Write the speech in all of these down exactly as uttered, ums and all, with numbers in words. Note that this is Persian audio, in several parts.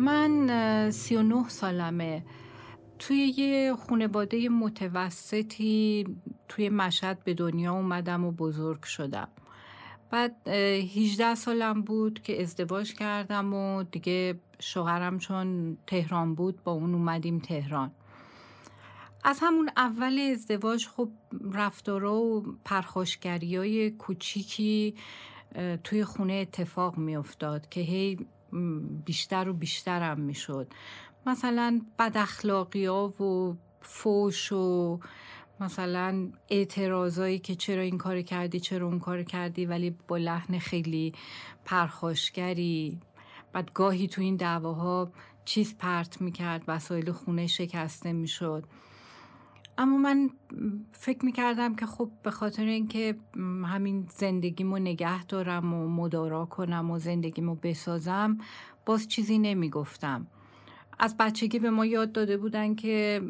من سی و نه سالمه. توی یه خانواده متوسطی توی مشهد به دنیا اومدم و بزرگ شدم. بعد هجده سالم بود که ازدواج کردم و دیگه شوهرم چون تهران بود با اون اومدیم تهران. از همون اول ازدواج خب رفتارا و پرخاشگریای کوچیکی توی خونه اتفاق می افتاد که هی بیشتر و بیشترم می شد. مثلا بد اخلاقی ها و فوش و مثلا اعتراضایی که چرا این کار کردی چرا اون کار کردی، ولی با لحن خیلی پرخاشگری. بعد گاهی تو این دعواها چیز پرت میکرد، وسایل خونه شکسته میشد. اما من فکر میکردم که خب به خاطر اینکه همین زندگیمو نگه دارم و مدارا کنم و زندگیمو بسازم باز چیزی نمیگفتم. از بچگی به ما یاد داده بودن که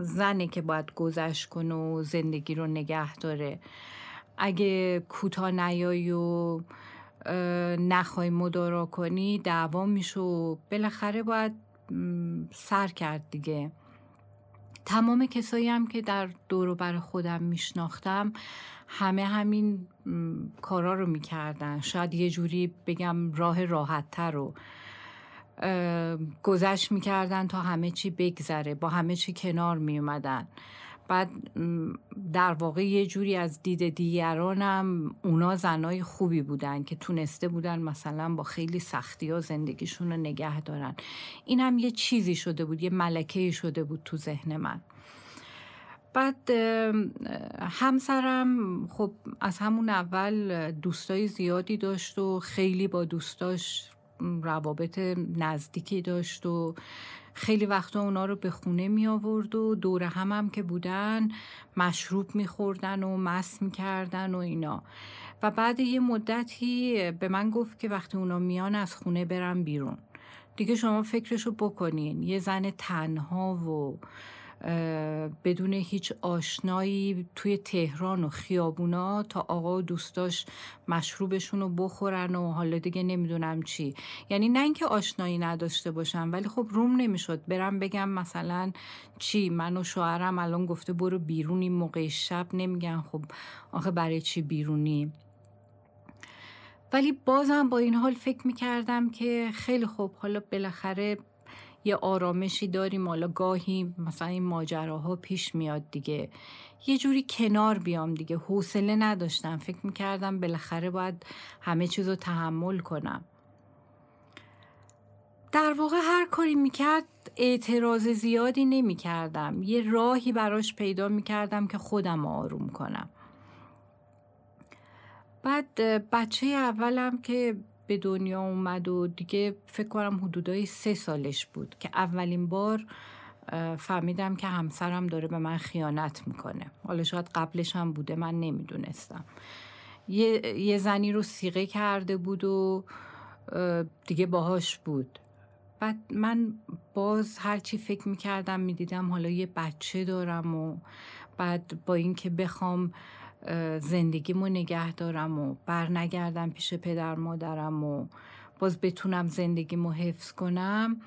زنه که باید گذشت کنه و زندگی رو نگه داره. اگه کوتاه نیای و نخوای مدارا کنی دعوا میشه و بالاخره باید سر کرد دیگه. تمام کسایی هم که در دور و بر خودم میشناختم همه همین کارا رو میکردن. شاید یه جوری بگم راه راحت‌تر رو گذشت میکردن تا همه چی بگذره، با همه چی کنار میومدن. بعد در واقع یه جوری از دید دیگرانم اونا زنای خوبی بودن که تونسته بودن مثلا با خیلی سختی ها زندگیشون رو نگه دارن. این هم یه چیزی شده بود، یه ملکه‌ای شده بود تو ذهن من. بعد همسرم خب از همون اول دوستای زیادی داشت و خیلی با دوستاش روابط نزدیکی داشت و خیلی وقتا اونا رو به خونه می آورد و دور هم هم که بودن مشروب می خوردن و مست می کردن و اینا. و بعد یه مدتی به من گفت که وقتی اونا میان از خونه برم بیرون. دیگه شما فکرشو بکنین، یه زن تنها و بدون هیچ آشنایی توی تهران و خیابونا تا آقا و دوستاش مشروبشون رو بخورن و حالا دیگه نمیدونم چی. یعنی نه اینکه آشنایی نداشته باشم، ولی خب روم نمیشد برم بگم مثلا چی، من و شوهرم الان گفته برو بیرونی موقع شب. نمیگن خب آخه برای چی بیرونی؟ ولی بازم با این حال فکر میکردم که خیلی خب حالا بالاخره یه آرامشی داریم، حالا گاهی مثلا این ماجراها پیش میاد دیگه، یه جوری کنار بیام دیگه. حوصله نداشتم، فکر میکردم بالاخره باید همه چیزو تحمل کنم. در واقع هر کاری میکرد اعتراض زیادی نمیکردم، یه راهی براش پیدا میکردم که خودم آروم کنم. بعد بچه اولم که به دنیا اومد و دیگه فکر کنم حدودای سه سالش بود که اولین بار فهمیدم که همسرم داره به من خیانت میکنه. حالا شاید قبلش هم بوده، من نمیدونستم. یه, یه زنی رو سیغه کرده بود و دیگه باهاش بود. بعد من باز هرچی فکر میکردم میدیدم حالا یه بچه دارم و بعد با این که بخوام زندگیمو نگه دارم و بر نگردم پیش پدر مادرم و باز بتونم زندگیمو حفظ کنم،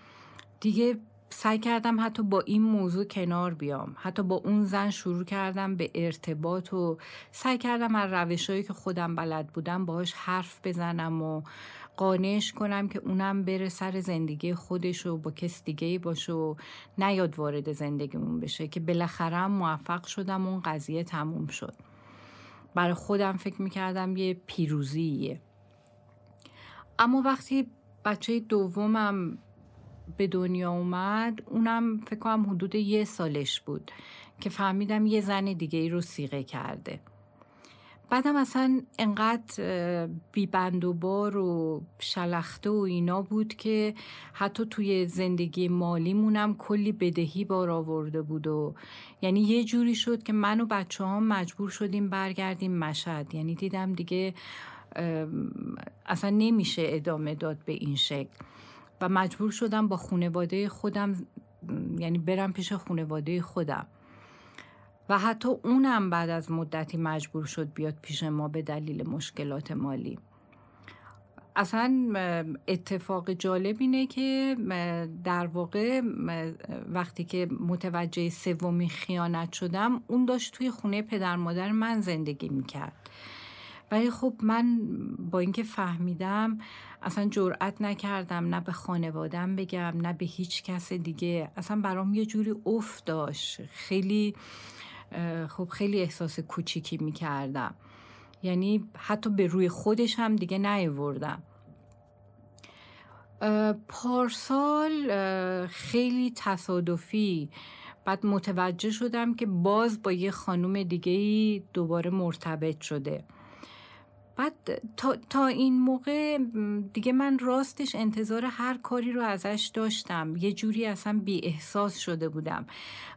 دیگه سعی کردم حتی با این موضوع کنار بیام. حتی با اون زن شروع کردم به ارتباط و سعی کردم از روشایی که خودم بلد بودم باهاش حرف بزنم و قانعش کنم که اونم بره سر زندگی خودش و با کس دیگه‌ای باشه و نیاد وارد زندگیمون بشه، که بالاخره موفق شدم و اون قضیه تموم شد. برای خودم فکر میکردم یه پیروزیه. اما وقتی بچه دومم به دنیا اومد، اونم فکر کنم حدود یه سالش بود که فهمیدم یه زن دیگه ای رو سیغه کرده. بعدم اصلا انقدر بیبند و بار و شلخته و اینا بود که حتی توی زندگی مالیمونم کلی بدهی بار آورده بود. و یعنی یه جوری شد که من و بچه هم مجبور شدیم برگردیم مشهد. یعنی دیدم دیگه اصلا نمیشه ادامه داد به این شکل و مجبور شدم با خانواده خودم، یعنی برم پیش خانواده خودم. و حتی اونم بعد از مدتی مجبور شد بیاد پیش ما به دلیل مشکلات مالی. اصلا اتفاق جالب اینه که در واقع وقتی که متوجه سومین خیانت شدم، اون داشت توی خونه پدر مادر من زندگی میکرد، ولی خب من با اینکه فهمیدم اصلا جرئت نکردم نه به خانوادم بگم نه به هیچ کس دیگه. اصلا برام یه جوری افت داشت، خیلی خب خیلی احساس کوچیکی میکردم، یعنی حتی به روی خودش هم دیگه نیاوردم. پارسال خیلی تصادفی بعد متوجه شدم که باز با یه خانم دیگه‌ای دوباره مرتبط شده. بعد تا, تا این موقع دیگه من راستش انتظار هر کاری رو ازش داشتم، یه جوری اصلا بی احساس شده بودم،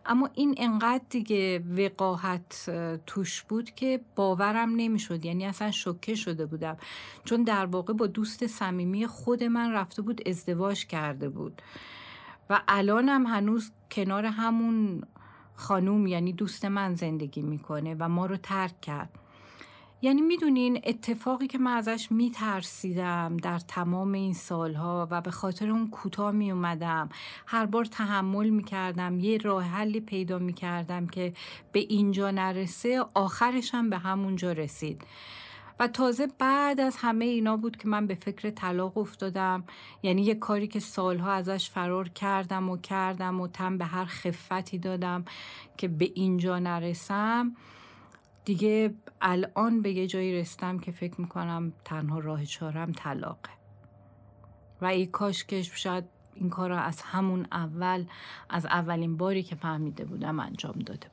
اما این انقدر دیگه وقاحت توش بود که باورم نمی شد، یعنی اصلا شوکه شده بودم، چون در واقع با دوست صمیمی خود من رفته بود ازدواج کرده بود و الانم هنوز کنار همون خانوم یعنی دوست من زندگی میکنه و ما رو ترک کرد. یعنی میدونین اتفاقی که من ازش میترسیدم در تمام این سالها و به خاطر اون کوتاه میومدم، هر بار تحمل میکردم، یه راه حلی پیدا میکردم که به اینجا نرسه، آخرش هم به همونجا رسید. و تازه بعد از همه اینا بود که من به فکر طلاق افتادم، یعنی یه کاری که سالها ازش فرار کردم و کردم و تن به هر خفتی دادم که به اینجا نرسم. دیگه الان به یه جایی رسیدم که فکر میکنم تنها راه چارم طلاقه و ای کاش که شاید این کار را از همون اول، از اولین باری که فهمیده بودم انجام داده بودم.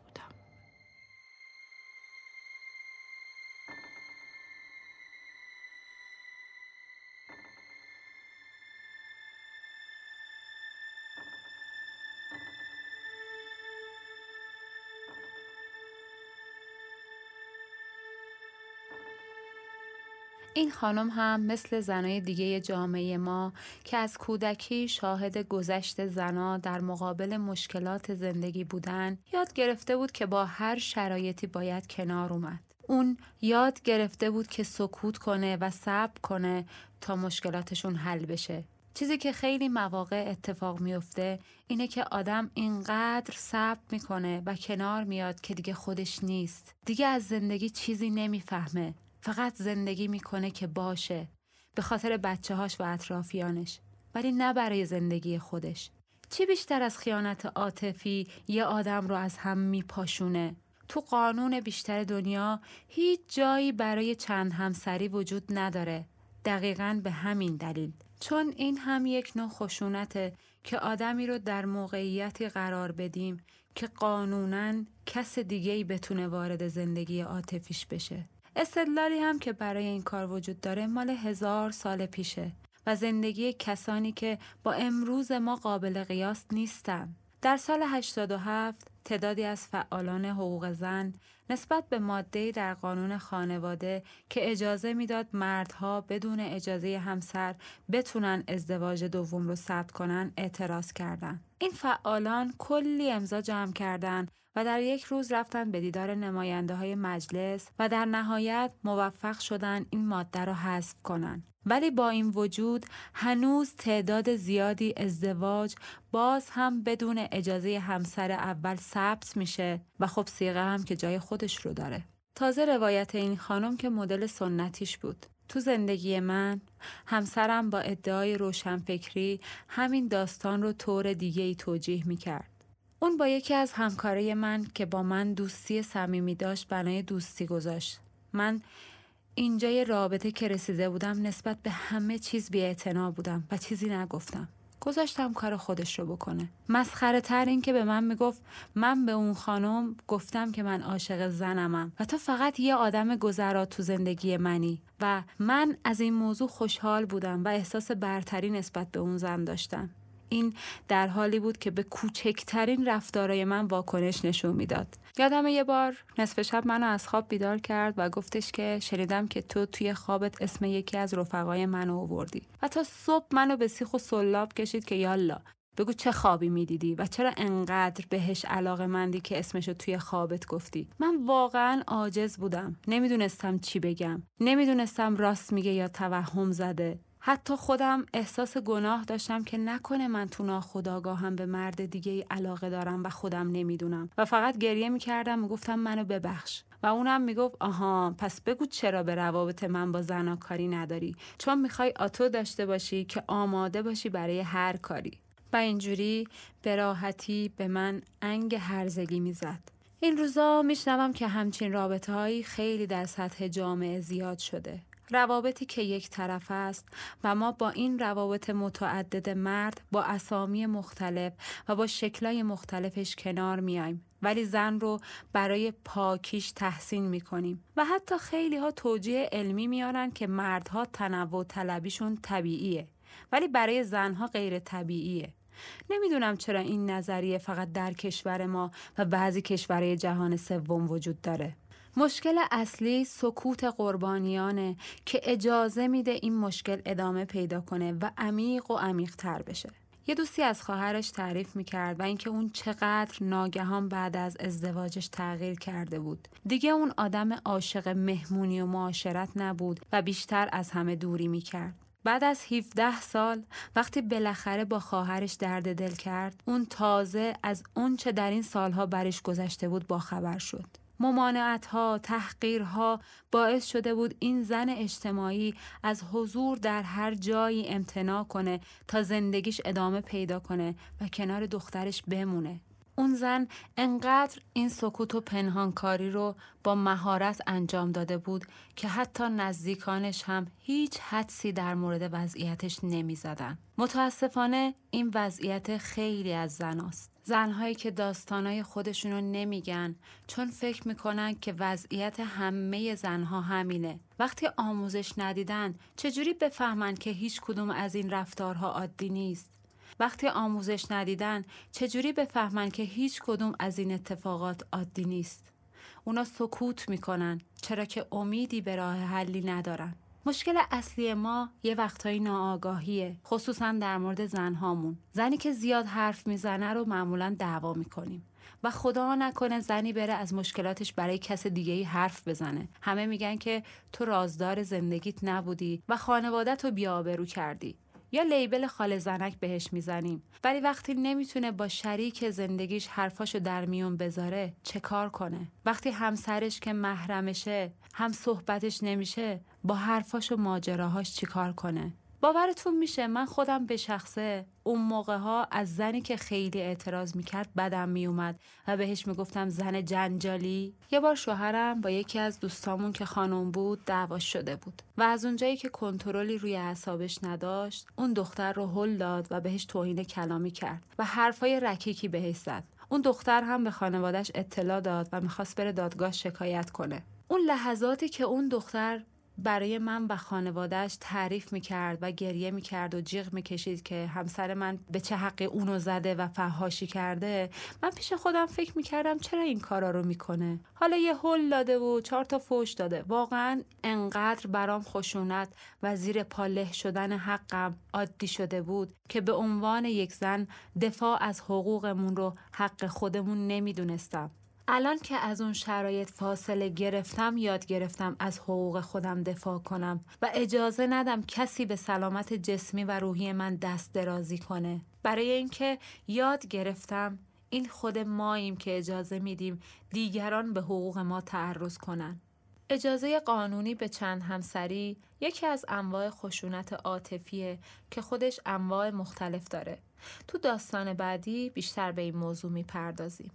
این خانم هم مثل زنای دیگه جامعه ما که از کودکی شاهد گذشت زنا در مقابل مشکلات زندگی بودن، یاد گرفته بود که با هر شرایطی باید کنار اومد. اون یاد گرفته بود که سکوت کنه و صبر کنه تا مشکلاتشون حل بشه. چیزی که خیلی مواقع اتفاق میفته اینه که آدم اینقدر صبر میکنه و کنار میاد که دیگه خودش نیست، دیگه از زندگی چیزی نمیفهمه، فقط زندگی میکنه که باشه، به خاطر بچه‌هاش و اطرافیانش، ولی نه برای زندگی خودش. چی بیشتر از خیانت عاطفی یه آدم رو از هم میپاشونه؟ تو قانون بیشتر دنیا هیچ جایی برای چند همسری وجود نداره، دقیقاً به همین دلیل، چون این هم یک نوع خشونته که آدمی رو در موقعیتی قرار بدیم که قانوناً کس دیگه‌ای بتونه وارد زندگی عاطفیش بشه. استدلالی هم که برای این کار وجود داره مال هزار سال پیشه و زندگی کسانی که با امروز ما قابل قیاس نیستن. در سال هشتاد و هفت تعدادی از فعالان حقوق زن نسبت به ماده‌ای در قانون خانواده که اجازه میداد مردها بدون اجازه همسر بتونن ازدواج دوم رو ثبت کنن اعتراض کردن. این فعالان کلی امضا جمع کردن و در یک روز رفتن به دیدار نماینده های مجلس و در نهایت موفق شدن این ماده رو حذف کنن. ولی با این وجود هنوز تعداد زیادی ازدواج باز هم بدون اجازه همسر اول ثبت میشه و خب صیغه هم که جای خودش رو داره. تازه روایت این خانم که مدل سنتیش بود. تو زندگی من همسرم با ادعای روشنفکری همین داستان رو طور دیگه ای توجیه میکرد. اون با یکی از همکارای من که با من دوستی صمیمی داشت بنای دوستی گذاشت. من اینجای رابطه که رسیده بودم نسبت به همه چیز بی‌اعتنا بودم و چیزی نگفتم. گذاشتم کار خودش رو بکنه. مسخره تر این که به من میگفت من به اون خانم گفتم که من عاشق زنمم و تو فقط یه آدم گذرا تو زندگی منی، و من از این موضوع خوشحال بودم و احساس برتری نسبت به اون زن داشتم. این در حالی بود که به کوچکترین رفتارای من واکنش نشون میداد. یادم یه بار نصف شب منو از خواب بیدار کرد و گفتش که شنیدم که تو توی خوابت اسم یکی از رفقای منو آوردی و تا صبح منو به سیخ و سلاب کشید که یالا بگو چه خوابی میدیدی و چرا انقدر بهش علاقه‌مندی که اسمشو توی خوابت گفتی. من واقعا عاجز بودم، نمیدونستم چی بگم، نمیدونستم راست میگه یا توهم زده. حتی خودم احساس گناه داشتم که نکنه من تو ناخودآگاهم به مرد دیگه ای علاقه دارم و خودم نمیدونم و فقط گریه میکردم، میگفتم منو ببخش. و اونم میگفت آها پس بگو چرا به روابط من با زنا کاری نداری؟ چون میخوای آتو داشته باشی که آماده باشی برای هر کاری. و اینجوری به راحتی به من انگ هرزگی میزد. این روزا میشنوم که همچین رابطه‌هایی خیلی در سطح جامعه زیاد شده. روابطی که یک طرف است و ما با این روابط متعدد مرد با اسامی مختلف و با شکلای مختلفش کنار میایم، ولی زن رو برای پاکیش تحسین میکنیم و حتی خیلی ها توجیه علمی میارن که مردها تنوع طلبیشون طبیعیه ولی برای زنها غیر طبیعیه. نمیدونم چرا این نظریه فقط در کشور ما و بعضی کشورهای جهان سوم وجود داره. مشکل اصلی سکوت قربانیانه که اجازه میده این مشکل ادامه پیدا کنه و عمیق و عمیق‌تر بشه. یه دوستی از خواهرش تعریف میکرد و اینکه اون چقدر ناگهان بعد از ازدواجش تغییر کرده بود. دیگه اون آدم عاشق مهمونی و معاشرت نبود و بیشتر از همه دوری میکرد. بعد از هفده سال وقتی بالاخره با خواهرش درد دل کرد، اون تازه از اون چه در این سالها برش گذشته بود باخبر شد. ممانعت‌ها، تحقیرها باعث شده بود این زن اجتماعی از حضور در هر جایی امتناع کنه تا زندگیش ادامه پیدا کنه و کنار دخترش بمونه. اون زن انقدر این سکوت و پنهانکاری رو با مهارت انجام داده بود که حتی نزدیکانش هم هیچ حدسی در مورد وضعیتش نمی زدن. متاسفانه این وضعیت خیلی از زناست. زنهایی که داستانای خودشونو نمیگن چون فکر میکنن که وضعیت همه زنها همینه. وقتی آموزش ندیدن چجوری بفهمن که هیچ کدوم از این رفتارها عادی نیست؟ وقتی آموزش ندیدن چجوری بفهمن که هیچ کدوم از این اتفاقات عادی نیست؟ اونا سکوت میکنن چرا که امیدی به راه حلی ندارن. مشکل اصلی ما یه وقتایی ناآگاهیه، خصوصا در مورد زنهامون. زنی که زیاد حرف میزنه رو معمولا دعوا میکنیم و خدا نکنه زنی بره از مشکلاتش برای کس دیگه‌ای حرف بزنه. همه میگن که تو رازدار زندگیت نبودی و خانواده‌تو بی‌آبرو کردی. یا لیبل خاله زنک بهش میزنیم، ولی وقتی نمیتونه با شریک زندگیش حرفاشو در میون بذاره چه کار کنه؟ وقتی همسرش که محرمشه هم صحبتش نمیشه، با حرفاش و ماجراهاش چی کار کنه؟ باورتون میشه من خودم به شخصه اون موقع ها از زنی که خیلی اعتراض میکرد بدم میومد و بهش میگفتم زن جنجالی. یه بار شوهرم با یکی از دوستامون که خانم بود دعوا شده بود و از اونجایی که کنترلی روی اعصابش نداشت اون دختر رو هل داد و بهش توهین کلامی کرد و حرفای رکیکی بهش زد. اون دختر هم به خانواده‌اش اطلاع داد و میخواست بره دادگاه شکایت کنه. اون لحظاتی که اون دختر برای من و خانوادهش تعریف میکرد و گریه میکرد و جیغ میکشید که همسر من به چه حقی اونو زده و فحاشی کرده، من پیش خودم فکر میکردم چرا این کارا رو میکنه. حالا یه هل داده و چهار تا فوش داده. واقعا انقدر برام خشونت و زیر پا له شدن حقم عادی شده بود که به عنوان یک زن دفاع از حقوقمون رو حق خودمون نمیدونستم. الان که از اون شرایط فاصله گرفتم یاد گرفتم از حقوق خودم دفاع کنم و اجازه ندم کسی به سلامت جسمی و روحی من دست درازی کنه. برای اینکه یاد گرفتم این خود ماییم که اجازه میدیم دیگران به حقوق ما تعرض کنن. اجازه قانونی به چند همسری یکی از انواع خشونت عاطفیه که خودش انواع مختلف داره. تو داستان بعدی بیشتر به این موضوع میپردازیم.